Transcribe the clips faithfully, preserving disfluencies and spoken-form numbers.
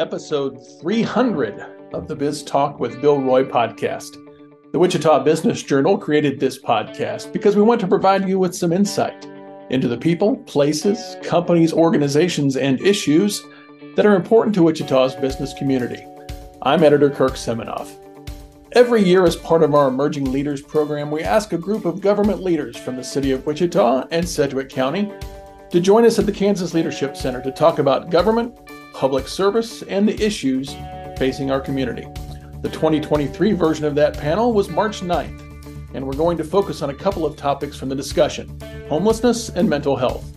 Episode three hundred of the Biz Talk with Bill Roy podcast. The Wichita Business Journal created this podcast because we want to provide you with some insight into the people, places, companies, organizations, and issues that are important to Wichita's business community. I'm editor Kirk Semenoff. Every year, as part of our Emerging Leaders program, we ask a group of government leaders from the city of Wichita and Sedgwick County to join us at the Kansas Leadership Center to talk about government, public service, and the issues facing our community. The twenty twenty-three version of that panel was March ninth, and we're going to focus on a couple of topics from the discussion: homelessness and mental health.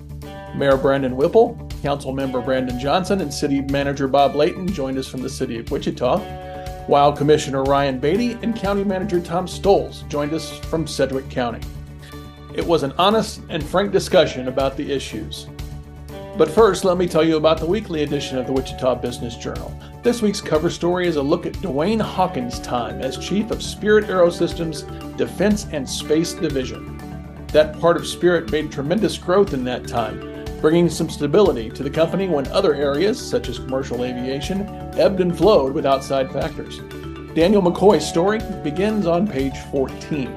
Mayor Brandon Whipple, Council Member Brandon Johnson, and City Manager Bob Layton joined us from the city of Wichita, while Commissioner Ryan Beatty and County Manager Tom Stoles joined us from Sedgwick County. It was an honest and frank discussion about the issues. But first, let me tell you about the weekly edition of the Wichita Business Journal. This week's cover story is a look at Dwayne Hawkins' time as Chief of Spirit AeroSystems Defense and Space Division. That part of Spirit made tremendous growth in that time, bringing some stability to the company when other areas, such as commercial aviation, ebbed and flowed with outside factors. Daniel McCoy's story begins on page fourteen.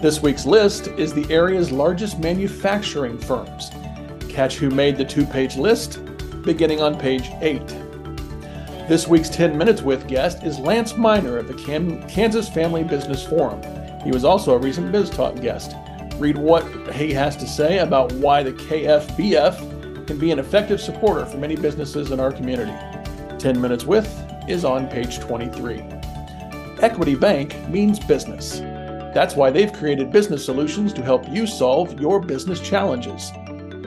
This week's list is the area's largest manufacturing firms. Catch who made the two-page list, beginning on page eight. This week's ten minutes with guest is Lance Miner of the Cam- Kansas Family Business Forum. He was also a recent Biz Talk guest. Read what he has to say about why the K F B F can be an effective supporter for many businesses in our community. ten minutes with is on page twenty-three. Equity Bank means business. That's why they've created business solutions to help you solve your business challenges.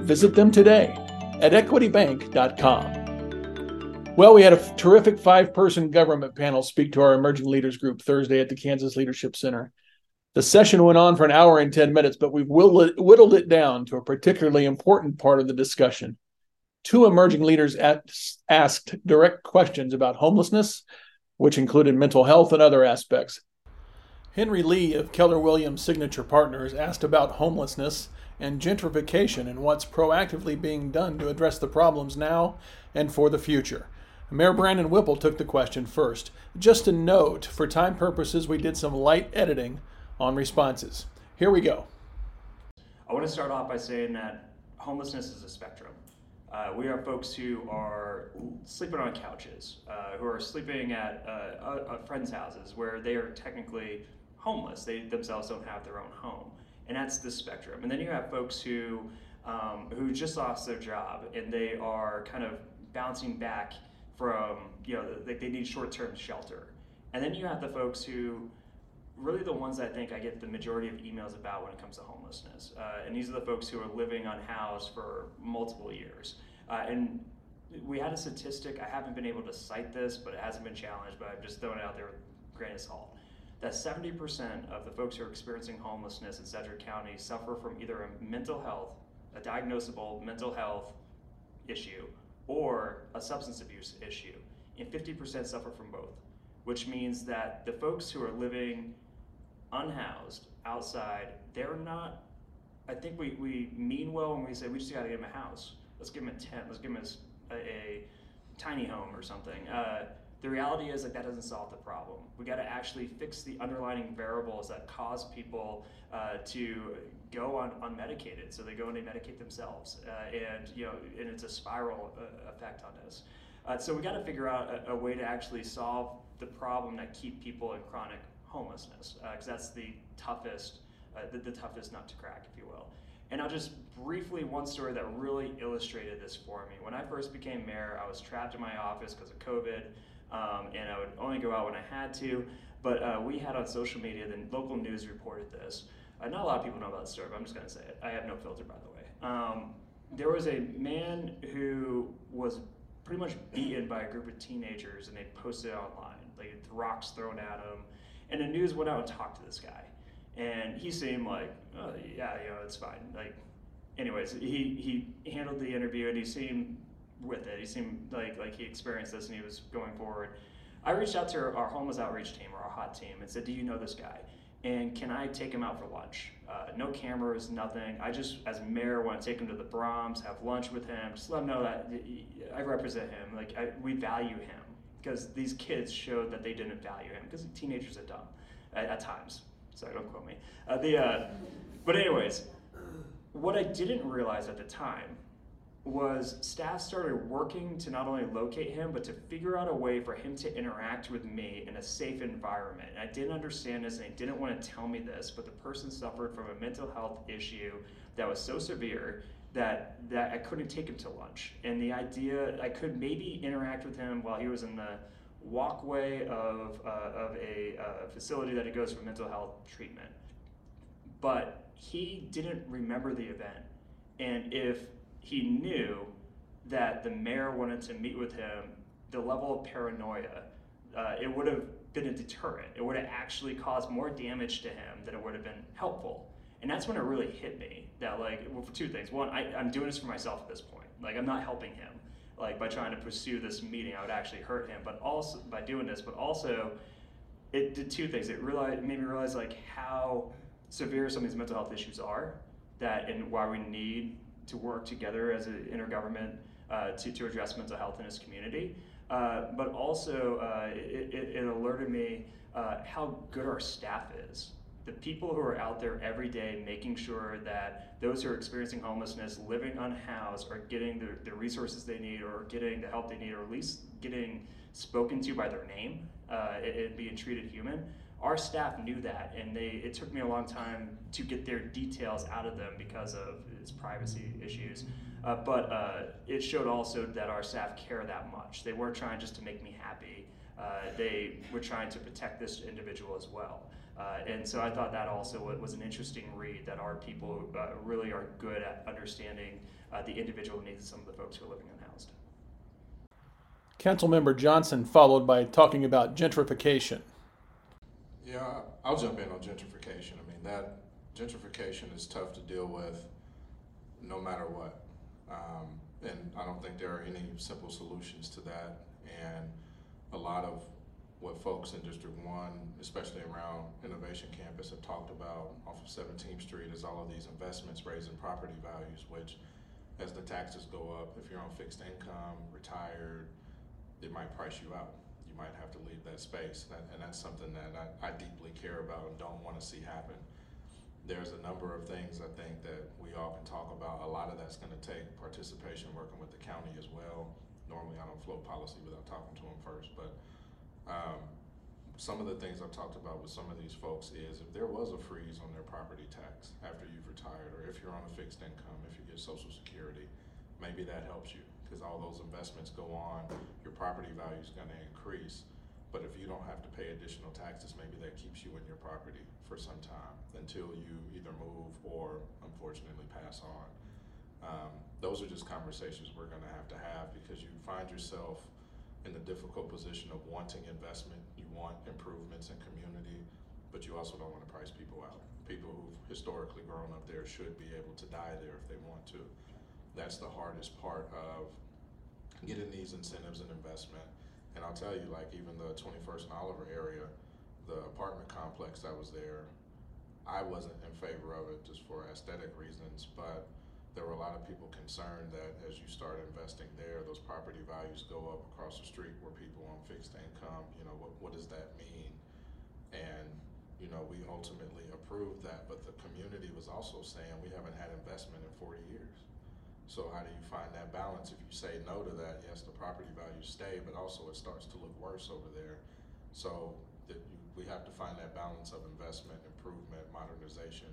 Visit them today at equity bank dot com. Well, we had a terrific five-person government panel speak to our Emerging Leaders group Thursday at the Kansas Leadership Center. The session went on for an hour and ten minutes, but we've whittled it down to a particularly important part of the discussion. Two emerging leaders asked direct questions about homelessness, which included mental health and other aspects. Henry Lee of Keller Williams Signature Partners asked about homelessness and gentrification and what's proactively being done to address the problems now and for the future. Mayor Brandon Whipple took the question first. Just a note, for time purposes, we did some light editing on responses. Here we go. I want to start off by saying that homelessness is a spectrum. Uh, we are folks who are sleeping on couches, uh, who are sleeping at uh, a friend's houses where they are technically homeless. They themselves don't have their own home. And that's the spectrum. And then you have folks who um, who just lost their job and they are kind of bouncing back from, you know, like they need short-term shelter. And then you have the folks who, really the ones I think I get the majority of emails about when it comes to homelessness. Uh, and these are the folks who are living unhoused for multiple years. Uh, and we had a statistic, I haven't been able to cite this, but it hasn't been challenged, but I'm just throwing it out there with a grain of salt. That seventy percent of the folks who are experiencing homelessness in Sedgwick County suffer from either a mental health, a diagnosable mental health issue, or a substance abuse issue. And fifty percent suffer from both, which means that the folks who are living unhoused outside, they're not, I think we, we mean well when we say we just gotta give them a house. Let's give them a tent, let's give them a, a tiny home or something. Uh, The reality is that that doesn't solve the problem. We got to actually fix the underlying variables that cause people uh, to go on unmedicated. So they go and they medicate themselves, uh, and you know, and it's a spiral uh, effect on us. Uh, so we got to figure out a, a way to actually solve the problem that keep people in chronic homelessness, because uh, that's the toughest, uh, the, the toughest nut to crack, if you will. And I'll just briefly, one story that really illustrated this for me. When I first became mayor, I was trapped in my office because of COVID. Um, and I would only go out when I had to, but uh, we had on social media, the local news reported this. Uh, not a lot of people know about the story, but I'm just gonna say it. I have no filter, by the way. Um, there was a man who was pretty much beaten by a group of teenagers and they posted it online, like rocks thrown at him. And the news went out and talked to this guy. And he seemed like, oh yeah, you know, it's fine. Like, anyways, he, he handled the interview and he seemed with it. He seemed like like he experienced this and he was going forward. I reached out to our homeless outreach team, or our hot team, and said, do you know this guy? and can I take him out for lunch? Uh, no cameras, nothing. I just, as mayor, want to take him to the Brahms, have lunch with him, just let him know that I represent him, like I, we value him. Because these kids showed that they didn't value him, because teenagers are dumb at, at times. Sorry, don't quote me. Uh, the, uh, but anyways, what I didn't realize at the time was staff started working to not only locate him, but to figure out a way for him to interact with me in a safe environment. And I didn't understand this, and he didn't want to tell me this, but the person suffered from a mental health issue that was so severe that that I couldn't take him to lunch. And the idea, I could maybe interact with him while he was in the walkway of, uh, of a uh, facility that he goes for mental health treatment. But he didn't remember the event. And if he knew that the mayor wanted to meet with him, the level of paranoia, uh, it would have been a deterrent. It would have actually caused more damage to him than it would have been helpful. And that's when it really hit me that, like, well, for two things. One, I, I'm doing this for myself at this point. Like, I'm not helping him. Like, by trying to pursue this meeting, I would actually hurt him. But also, by doing this, but also, it did two things. It realized, made me realize, like, how severe some of these mental health issues are, that, and why we need to work together as an intergovernment uh, to, to address mental health in this community. Uh, but also, uh, it, it, it alerted me uh, how good our staff is. The people who are out there every day making sure that those who are experiencing homelessness, living unhoused, are getting the, the resources they need, or getting the help they need, or at least getting spoken to by their name uh, and being treated human. Our staff knew that, and they, it took me a long time to get their details out of them because of its privacy issues. Uh, but uh, it showed also that our staff care that much. They weren't trying just to make me happy. Uh, they were trying to protect this individual as well. Uh, and so I thought that also was an interesting read, that our people uh, really are good at understanding uh, the individual needs of some of the folks who are living unhoused. Councilmember Johnson followed by talking about gentrification. Yeah, I'll jump in on gentrification. I mean, that gentrification is tough to deal with no matter what. Um, and I don't think there are any simple solutions to that. And a lot of what folks in District one, especially around Innovation Campus, have talked about off of seventeenth street is all of these investments raising property values, which as the taxes go up, if you're on fixed income, retired, it might price you out. You might have to leave that space, that, and that's something that I, I deeply care about and don't want to see happen. There's a number of things I think that we all can talk about. A lot of that's going to take participation, working with the county as well. Normally I don't float policy without talking to them first, but um, some of the things I've talked about with some of these folks is if there was a freeze on their property tax after you've retired, or if you're on a fixed income, if you get Social Security, maybe that helps you. Because all those investments go on, your property value is going to increase. But if you don't have to pay additional taxes, maybe that keeps you in your property for some time until you either move or unfortunately pass on. Um, those are just conversations we're going to have to have, because you find yourself in the difficult position of wanting investment, you want improvements in community, but you also don't want to price people out. People who've historically grown up there should be able to die there if they want to. That's the hardest part of getting these incentives and investment. And I'll tell you, like, even the twenty-first and Oliver area, the apartment complex that was there, I wasn't in favor of it just for aesthetic reasons, but there were a lot of people concerned that as you start investing there, those property values go up across the street where people on fixed income, you know, what, what does that mean? And, you know, we ultimately approved that, but the community was also saying we haven't had investment in forty years. So how do you find that balance? If you say no to that, yes, the property values stay, but also it starts to look worse over there. So that you, we have to find that balance of investment, improvement, modernization,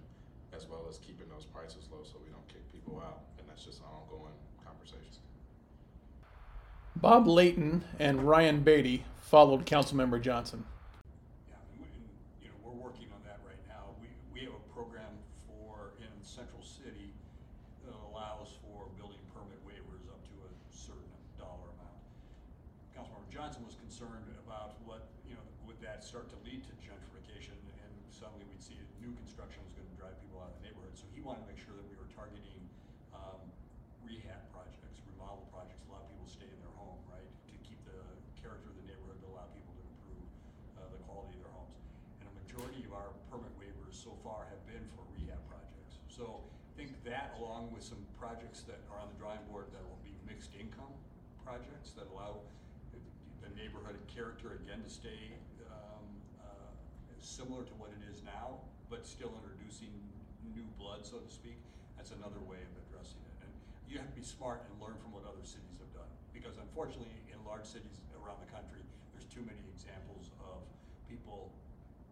as well as keeping those prices low so we don't kick people out. And that's just an ongoing conversation. Bob Layton and Ryan Beatty followed Councilmember Johnson. Yeah, and, you know, we're working on that right now. We, we have a program for in Central City that allows for building permit waivers up to a certain dollar amount. Councilmember Johnson was concerned about what, you know, would that start to lead to gentrification, and suddenly we'd see new construction was going to drive people out of the neighborhood. So he wanted to make sure that we were targeting um, rehab projects, remodel projects, allow people to stay in their home, right, to keep the character of the neighborhood, to allow people to improve uh, the quality of their homes. And a majority of our permit waivers so far have been for rehab projects. So I think that, along with some projects that are on the drawing board that will be mixed income projects that allow the neighborhood character again to stay um, uh, similar to what it is now, but still introducing new blood, so to speak, that's another way of addressing it. And you have to be smart and learn from what other cities have done, because unfortunately in large cities around the country, there's too many examples of people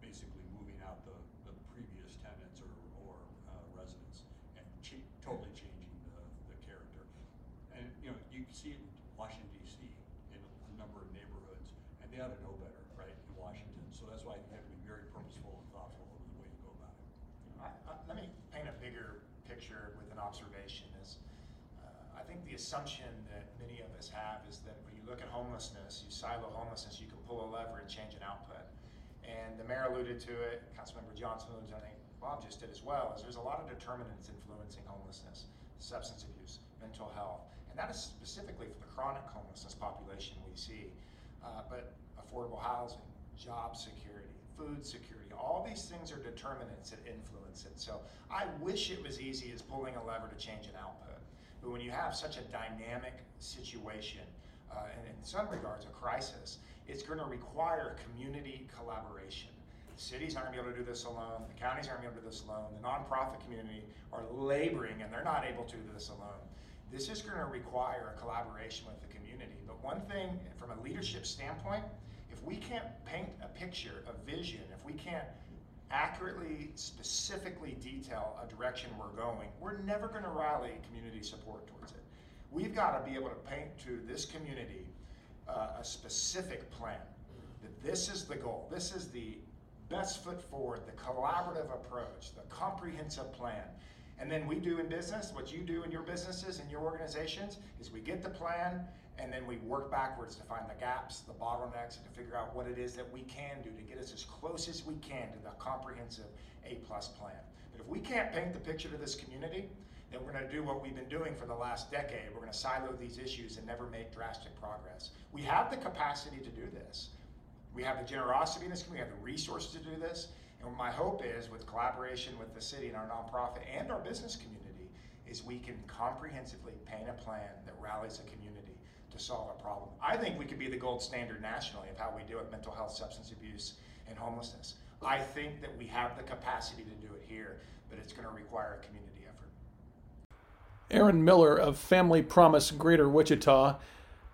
basically moving out the, the previous tenants or, or uh, residents and ch totally changing the, the character. And you know, you can see it in Washington, D C, in a number of neighborhoods, and they ought to know better, right, in Washington. So that's why you have to be very purposeful and thoughtful of the way you go about it. You know? I, I, let me paint a bigger picture with an observation. Is uh, I think the assumption that many of us have is that when you look at homelessness, you silo homelessness, you can pull a lever and change an output. And the mayor alluded to it, Councilmember Johnson alluded to it, I think Bob just did as well, is there's a lot of determinants influencing homelessness, substance abuse, mental health, and that is specifically for the chronic homelessness population we see. Uh, but affordable housing, job security, food security, all these things are determinants that influence it. So I wish it was easy as pulling a lever to change an output. But when you have such a dynamic situation, Uh, and in some regards a crisis, it's going to require community collaboration. The cities aren't going to be able to do this alone, the counties aren't going to be able to do this alone, the nonprofit community are laboring and they're not able to do this alone. This is going to require a collaboration with the community. But one thing, from a leadership standpoint, if we can't paint a picture, a vision, if we can't accurately, specifically detail a direction we're going, we're never going to rally community support towards it. We've got to be able to paint to this community uh, a specific plan, that this is the goal, this is the best foot forward, the collaborative approach, the comprehensive plan. And then we do in business, what you do in your businesses and your organizations, is we get the plan and then we work backwards to find the gaps, the bottlenecks, and to figure out what it is that we can do to get us as close as we can to the comprehensive A plus plan. But if we can't paint the picture to this community, then we're gonna do what we've been doing for the last decade. We're gonna silo these issues and never make drastic progress. We have the capacity to do this. We have the generosity in this community, we have the resources to do this. And my hope is, with collaboration with the city and our nonprofit and our business community, is we can comprehensively paint a plan that rallies a community to solve a problem. I think we could be the gold standard nationally of how we deal with mental health, substance abuse, and homelessness. I think that we have the capacity to do it here, but it's going to require a community effort. Aaron Miller of Family Promise Greater Wichita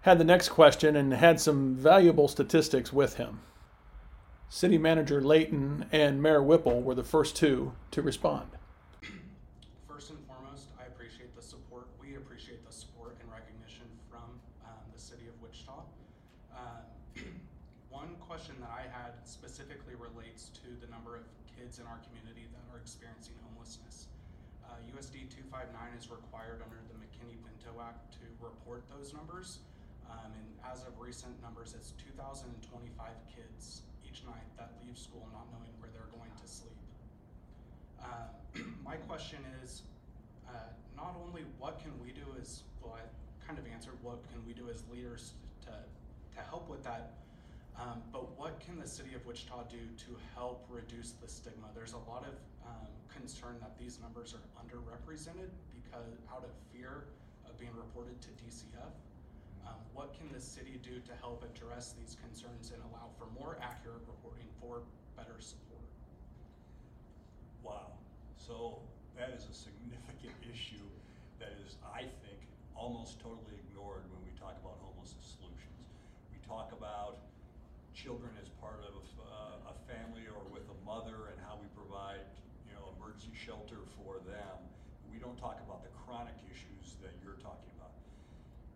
had the next question and had some valuable statistics with him. City Manager Layton and Mayor Whipple were the first two to respond. First and foremost, I appreciate the support. We appreciate the support and recognition from um, the City of Wichita. Uh, one question that I had specifically relates to the number of kids in our community that are experiencing homelessness. Uh, U S D two fifty-nine is required under the McKinney-Vento Act to report those numbers. Um, and as of recent numbers, it's two thousand twenty-five kids each night that leave school not knowing where they're going to sleep. Uh, my question is, uh, not only what can we do as, well, I kind of answered what can we do as leaders to, to help with that, um, but what can the City of Wichita do to help reduce the stigma? There's a lot of um, concern that these numbers are underrepresented because out of fear of being reported to D C F. Um, what can the city do to help address these concerns and allow for more accurate reporting for better support? Wow, so that is a significant issue that is, I think, almost totally ignored when we talk about homelessness solutions. We talk about children as part of uh, a family or with a mother and how we provide, you know, emergency shelter for them. We don't talk about the chronic issues that you're talking about.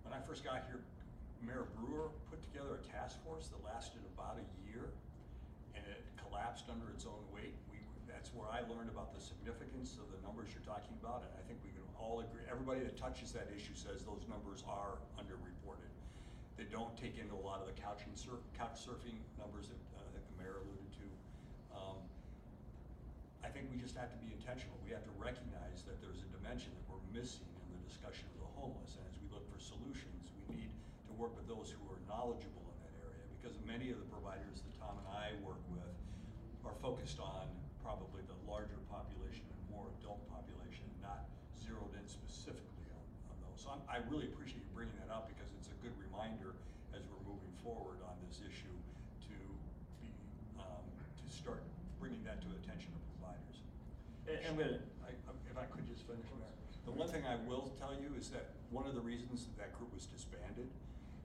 When I first got here, Mayor Brewer put together a task force that lasted about a year, and it collapsed under its own weight. We, that's where I learned about the significance of the numbers you're talking about, and I think we can all agree, everybody that touches that issue says those numbers are underreported. They don't take into a lot of the couch, and surf, couch surfing numbers that uh, I think the mayor alluded to. Um, I think we just have to be intentional. We have to recognize that there's a dimension that we're missing in the discussion of the homeless. And as we look for solutions, we need to work with those who are knowledgeable in that area, because many of the providers that Tom and I work with are focused on probably the larger I really appreciate you bringing that up because it's a good reminder as we're moving forward on this issue to be um, to start bringing that to the attention of providers. And I, if I could just finish there. The one thing I will tell you is that one of the reasons that, that group was disbanded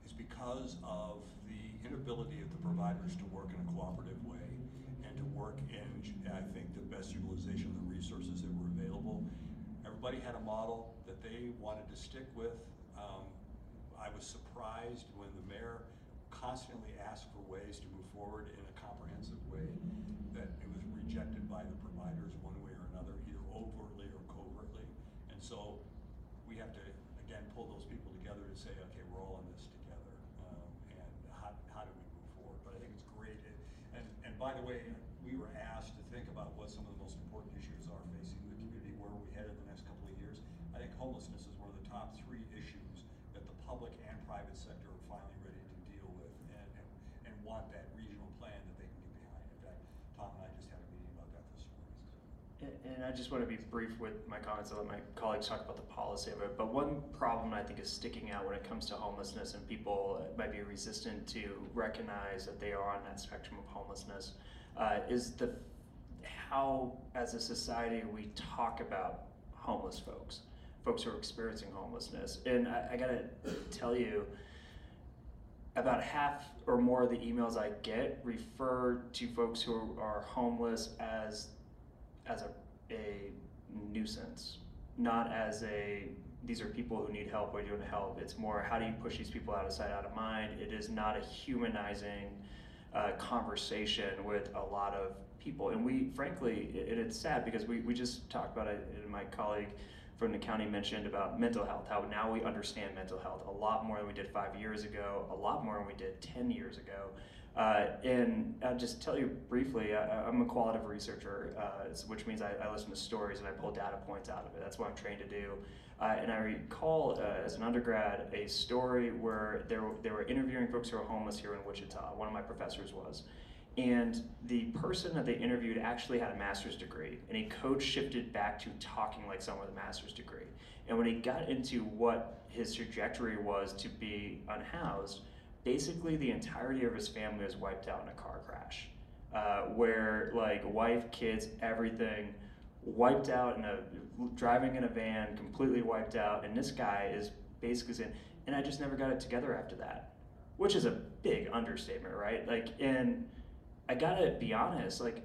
is because of the inability of the providers to work in a cooperative way and to work in, I think, the best utilization of the resources that were available. Everybody had a model that they wanted to stick with. Um, I was surprised when the mayor constantly asked for ways to move forward in a comprehensive way, that it was rejected by the providers one way or another, either overtly or covertly. And so we have to, again, pull those people together to say, okay, we're all in this together, um, and how, how do we move forward? But I think it's great. It, and, and by the way, we were asked to think about what some of the most important issues are facing the community, where we head in the next couple of years. I think homelessness is one of the top three issues that the public and private sector are finally ready to deal with and, and, and want that regional plan that they can get behind. In fact, Tom and I just had a meeting about that this morning. And, and I just want to be brief with my comments. I'll let my colleagues talk about the policy of it. But one problem I think is sticking out when it comes to homelessness, and people might be resistant to recognize that they are on that spectrum of homelessness, uh, is the how, as a society, we talk about homeless folks. folks who are experiencing homelessness. And I, I gotta tell you, about half or more of the emails I get refer to folks who are homeless as as a, a nuisance, not as a, these are people who need help, we're doing to help. It's more, how do you push these people out of sight, out of mind? It is not a humanizing uh, conversation with a lot of people. And we, frankly, it, it's sad because we, we just talked about it, and my colleague from the county mentioned about mental health, how now we understand mental health a lot more than we did five years ago, a lot more than we did ten years ago. Uh, and I'll just tell you briefly, I, I'm a qualitative researcher, uh, which means I, I listen to stories and I pull data points out of it. That's what I'm trained to do. Uh, and I recall uh, as an undergrad, a story where they were, they were interviewing folks who were homeless here in Wichita. One of my professors was. And the person that they interviewed actually had a master's degree, and he code shifted back to talking like someone with a master's degree. And when he got into what his trajectory was to be unhoused, basically the entirety of his family was wiped out in a car crash, uh, where like wife, kids, everything wiped out in a, driving in a van, completely wiped out. And this guy is basically saying, and I just never got it together after that, which is a big understatement, right? Like, and I gotta be honest, like,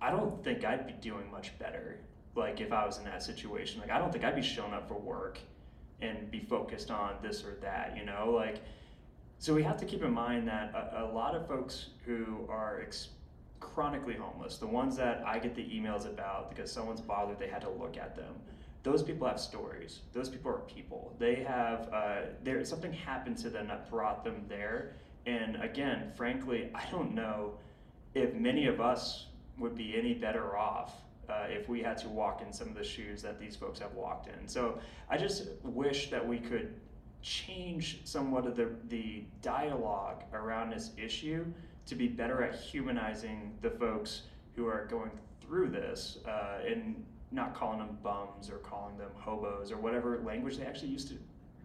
I don't think I'd be doing much better, like, if I was in that situation. Like, I don't think I'd be showing up for work and be focused on this or that, you know? Like, so we have to keep in mind that a, a lot of folks who are ex- chronically homeless, the ones that I get the emails about because someone's bothered, they had to look at them, those people have stories. Those people are people. They have, uh, there, something happened to them that brought them there. And again, frankly, I don't know if many of us would be any better off uh, if we had to walk in some of the shoes that these folks have walked in. So I just wish that we could change somewhat of the, the dialogue around this issue to be better at humanizing the folks who are going through this uh, and not calling them bums or calling them hobos or whatever language they actually used to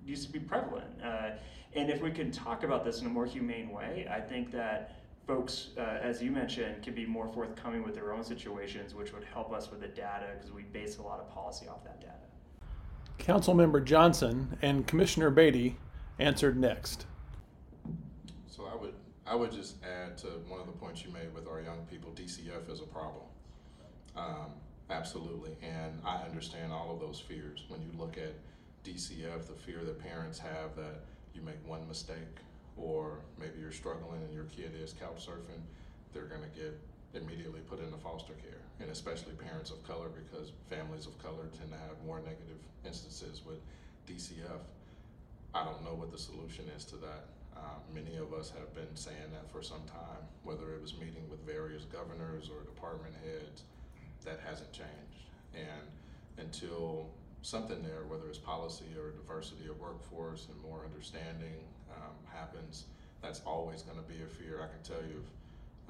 used to be prevalent. Uh, and if we can talk about this in a more humane way, I think that folks, uh, as you mentioned, can be more forthcoming with their own situations, which would help us with the data because we base a lot of policy off that data. Councilmember Johnson and Commissioner Beatty answered next. So I would, I would just add to one of the points you made with our young people, D C F is a problem. Um, absolutely, and I understand all of those fears. When you look at D C F, the fear that parents have that you make one mistake, or maybe you're struggling and your kid is couch surfing, they're gonna get immediately put into foster care, and especially parents of color, because families of color tend to have more negative instances with D C F. I don't know what the solution is to that. Uh, many of us have been saying that for some time, whether it was meeting with various governors or department heads, that hasn't changed. And until something there, whether it's policy or diversity of workforce and more understanding um, happens, that's always going to be a fear. I can tell you if,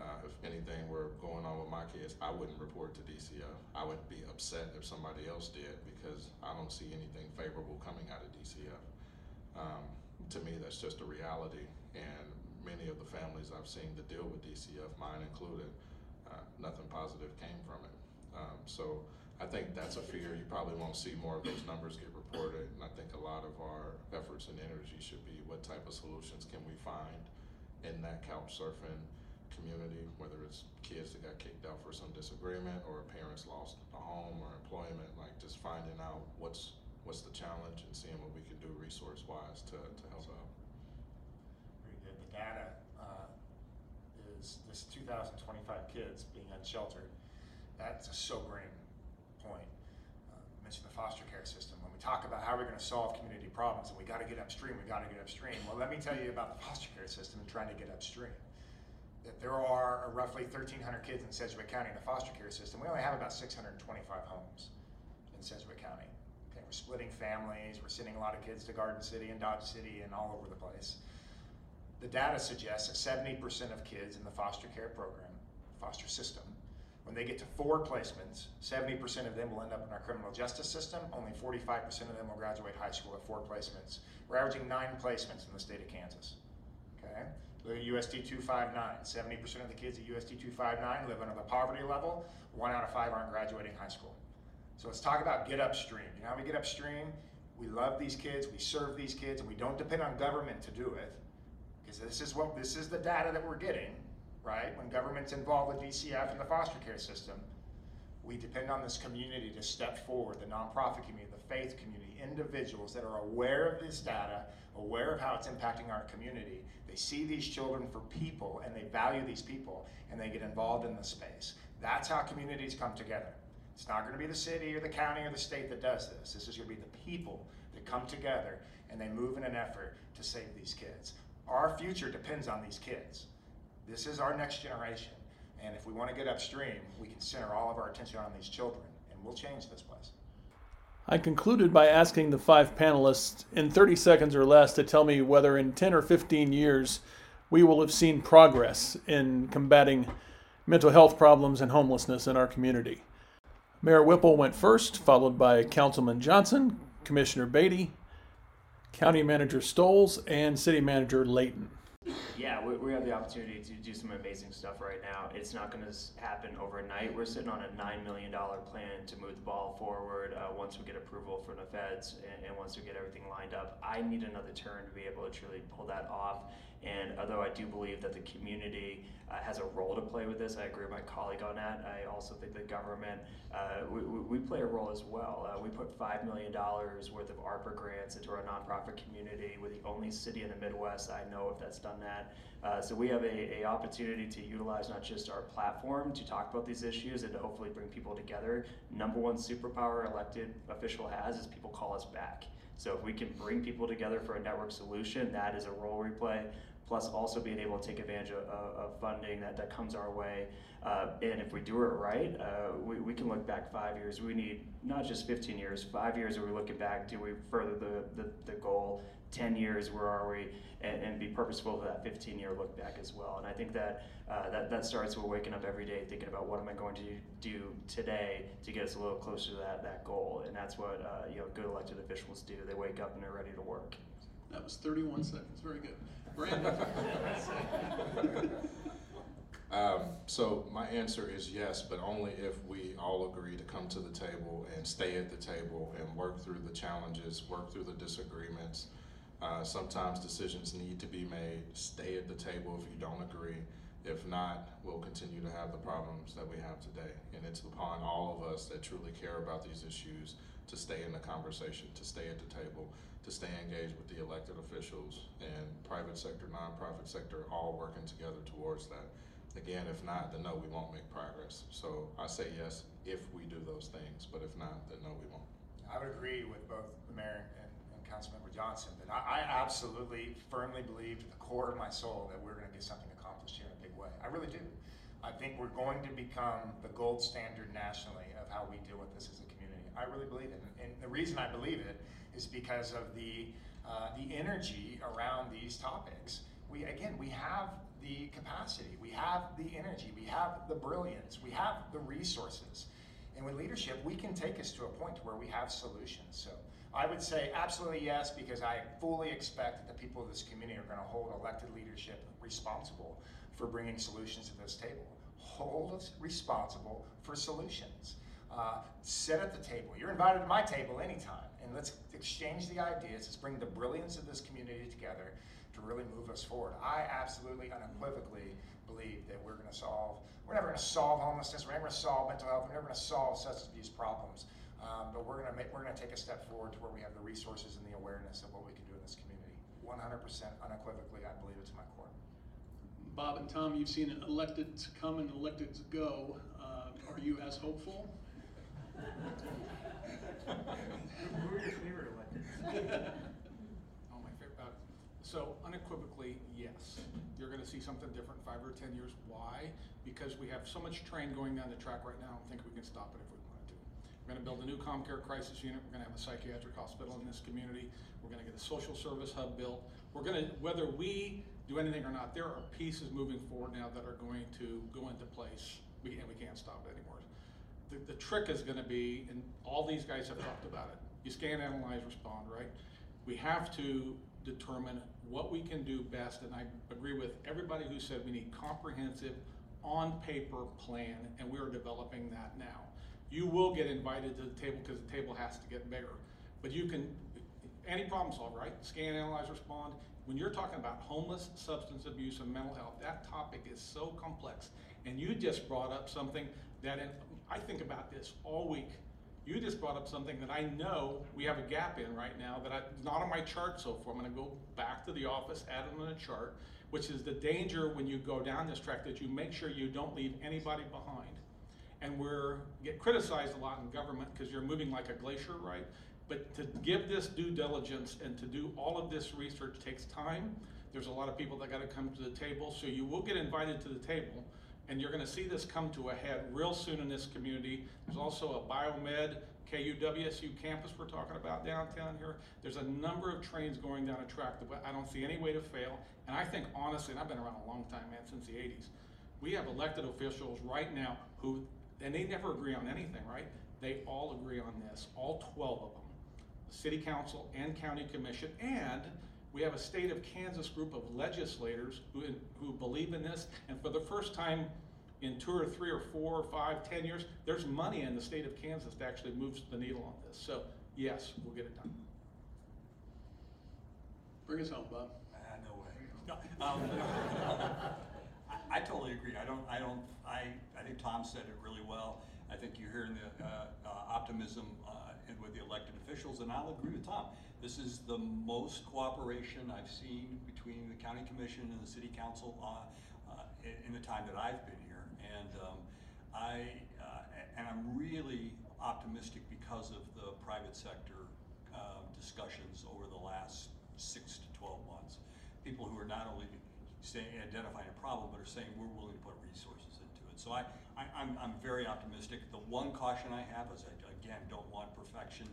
uh, if anything were going on with my kids, I wouldn't report to D C F. I would be upset if somebody else did, because I don't see anything favorable coming out of D C F. to me, that's just a reality. And many of the families I've seen that deal with D C F, mine included, uh, nothing positive came from it. Um, so I think that's a fear. You probably won't see more of those numbers get reported. And I think a lot of our efforts and energy should be what type of solutions can we find in that couch surfing community, whether it's kids that got kicked out for some disagreement or parents lost a home or employment, like just finding out what's what's the challenge and seeing what we can do resource-wise to, to help out. Very good. The data uh, is this two thousand twenty-five kids being unsheltered. That's a sobering point. Uh, I mentioned the foster care system. When we talk about how we're going to solve community problems and we got to get upstream, we got to get upstream. Well, let me tell you about the foster care system and trying to get upstream. That there are roughly thirteen hundred kids in Sedgwick County in the foster care system. We only have about six hundred twenty-five homes in Sedgwick County. Okay, we're splitting families, we're sending a lot of kids to Garden City and Dodge City and all over the place. The data suggests that seventy percent of kids in the foster care program, foster system, when they get to four placements, seventy percent of them will end up in our criminal justice system. Only forty-five percent of them will graduate high school at four placements. We're averaging nine placements in the state of Kansas, okay? Live at U S D two fifty-nine. seventy percent of the kids at U S D two fifty-nine live under the poverty level. One out of five aren't graduating high school. So let's talk about get upstream. You know how we get upstream? We love these kids, we serve these kids, and we don't depend on government to do it. Because this is what this is the data that we're getting, right? When government's involved with D C F and the foster care system, we depend on this community to step forward, the nonprofit community, the faith community, individuals that are aware of this data, aware of how it's impacting our community. They see these children for people and they value these people and they get involved in the space. That's how communities come together. It's not gonna be the city or the county or the state that does this. This is gonna be the people that come together and they move in an effort to save these kids. Our future depends on these kids. This is our next generation. And if we want to get upstream, we can center all of our attention on these children, and we'll change this place. I concluded by asking the five panelists in thirty seconds or less to tell me whether in ten or fifteen years we will have seen progress in combating mental health problems and homelessness in our community. Mayor Whipple went first, followed by Councilman Johnson, Commissioner Beatty, County Manager Stoles, and City Manager Layton. Yeah, we, we have the opportunity to do some amazing stuff right now. It's not going to happen overnight. We're sitting on a nine million dollars plan to move the ball forward uh, once we get approval from the feds and, and once we get everything lined up. I need another turn to be able to truly pull that off. And although I do believe that the community uh, has a role to play with this, I agree with my colleague on that. I also think the government, uh, we, we play a role as well. Uh, we put five million dollars worth of ARPA grants into our nonprofit community. We're the only city in the Midwest I know of that's done that. Uh, so we have a, a opportunity to utilize not just our platform to talk about these issues and to hopefully bring people together. Number one superpower elected official has is people call us back. So if we can bring people together for a network solution, that is a role we play. Plus also being able to take advantage of, of funding that, that comes our way. Uh, and if we do it right, uh, we, we can look back five years. We need not just fifteen years, five years where we're looking back, do we further the, the, the goal? ten years, where are we? And, and be purposeful for that fifteen year look back as well. And I think that, uh, that, that starts with waking up every day thinking about what am I going to do today to get us a little closer to that, that goal. And that's what uh, you know, good elected officials do. They wake up and they're ready to work. That was thirty-one seconds, very good. Brandon. um, so my answer is yes, but only if we all agree to come to the table and stay at the table and work through the challenges, work through the disagreements. Uh, sometimes decisions need to be made. Stay at the table if you don't agree. If not, we'll continue to have the problems that we have today. And it's upon all of us that truly care about these issues to stay in the conversation, to stay at the table, to stay engaged with the elected officials and private sector, nonprofit sector, all working together towards that. Again, if not, then no, we won't make progress. So I say yes if we do those things, but if not, then no, we won't. I would agree with both the mayor and, and Councilmember Johnson, but I, I absolutely firmly believe to the core of my soul that we're going to get something accomplished here in a big way. I really do. I think we're going to become the gold standard nationally of how we deal with this as a community. I really believe it, and, and the reason I believe it is because of the uh, the energy around these topics. We again, we have the capacity, we have the energy, we have the brilliance, we have the resources, and with leadership, we can take us to a point where we have solutions. So I would say absolutely yes, because I fully expect that the people of this community are going to hold elected leadership responsible for bringing solutions to this table. Hold us responsible for solutions. Uh, sit at the table. You're invited to my table anytime, and let's exchange the ideas. Let's bring the brilliance of this community together to really move us forward. I absolutely, unequivocally believe that we're going to solve, we're never going to solve homelessness, we're never going to solve mental health, we're never going to solve substance abuse problems. Um, but we're going to we're going to take a step forward to where we have the resources and the awareness of what we can do in this community. one hundred percent unequivocally, I believe it to my core. Bob and Tom, you've seen an elected to come and elected to go. Uh, are you as hopeful? Who are your favorite electeds? Oh, my favorite. Uh, so unequivocally, yes. You're going to see something different in five or ten years. Why? Because we have so much train going down the track right now. I don't think we can stop it if we want. We're going to build a new ComCare crisis unit. We're going to have a psychiatric hospital in this community. We're going to get a social service hub built. We're going to, whether we do anything or not, there are pieces moving forward now that are going to go into place, we, and we can't stop it anymore. The, the trick is going to be, and all these guys have talked about it, you scan, analyze, respond, right? We have to determine what we can do best, and I agree with everybody who said we need comprehensive, on-paper plan, and we are developing that now. You will get invited to the table because the table has to get bigger. But you can, any problem solve, right? Scan, analyze, respond. When you're talking about homeless, substance abuse, and mental health, that topic is so complex. And you just brought up something that, in, I think about this all week. You just brought up something that I know we have a gap in right now that I'm not on my chart so far. I'm gonna go back to the office, add it on a chart, which is the danger when you go down this track that you make sure you don't leave anybody behind. And we're get criticized a lot in government because you're moving like a glacier, right? But to give this due diligence and to do all of this research takes time. There's a lot of people that got to come to the table, so you will get invited to the table, and you're going to see this come to a head real soon in this community. There's also a biomed K U W S U campus we're talking about downtown here. There's a number of trains going down a track that I don't see any way to fail. And I think honestly, and I've been around a long time, man, since the eighties, we have elected officials right now who. And they never agree on anything, right? They all agree on this, all twelve of them. The City Council and County Commission, and we have a state of Kansas group of legislators who, who believe in this, and for the first time in two or three or four or five, ten years, there's money in the state of Kansas that actually moves the needle on this. So yes, we'll get it done. Bring us home, Bob. Uh, no way. No. Um, I totally agree. I don't. I don't. I. I think Tom said it really well. I think you're hearing the uh, uh, optimism and uh, with the elected officials, and I'll agree with Tom. This is the most cooperation I've seen between the county commission and the city council uh, uh, in, in the time that I've been here, and um, I. Uh, and I'm really optimistic because of the private sector uh, discussions over the last six to twelve months. People who are not only saying, identifying a problem, but are saying we're willing to put resources into it. So I, I, I'm, I'm very optimistic. The one caution I have is I, again, don't want perfection,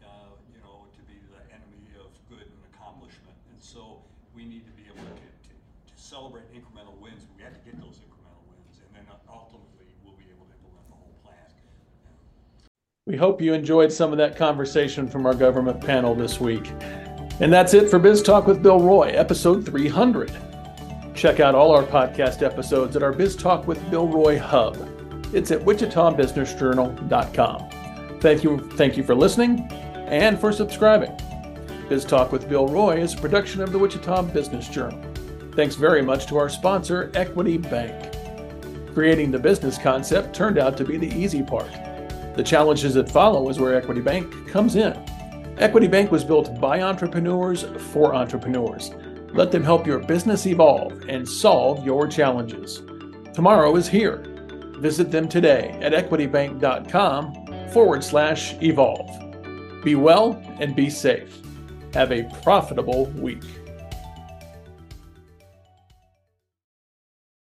uh, you know, to be the enemy of good and accomplishment. And so we need to be able to, to, to celebrate incremental wins. We have to get those incremental wins, and then ultimately we'll be able to implement the whole plan. Yeah. We hope you enjoyed some of that conversation from our government panel this week. And that's it for Biz Talk with Bill Roy, episode three hundred. Check out all our podcast episodes at our Biz Talk with Bill Roy Hub. It's at wichita business journal dot com. Thank you, thank you for listening and for subscribing. Biz Talk with Bill Roy is a production of the Wichita Business Journal. Thanks very much to our sponsor, Equity Bank. Creating the business concept turned out to be the easy part. The challenges that follow is where Equity Bank comes in. Equity Bank was built by entrepreneurs for entrepreneurs. Let them help your business evolve and solve your challenges. Tomorrow is here. Visit them today at equitybank.com forward slash evolve. Be well and be safe. Have a profitable week.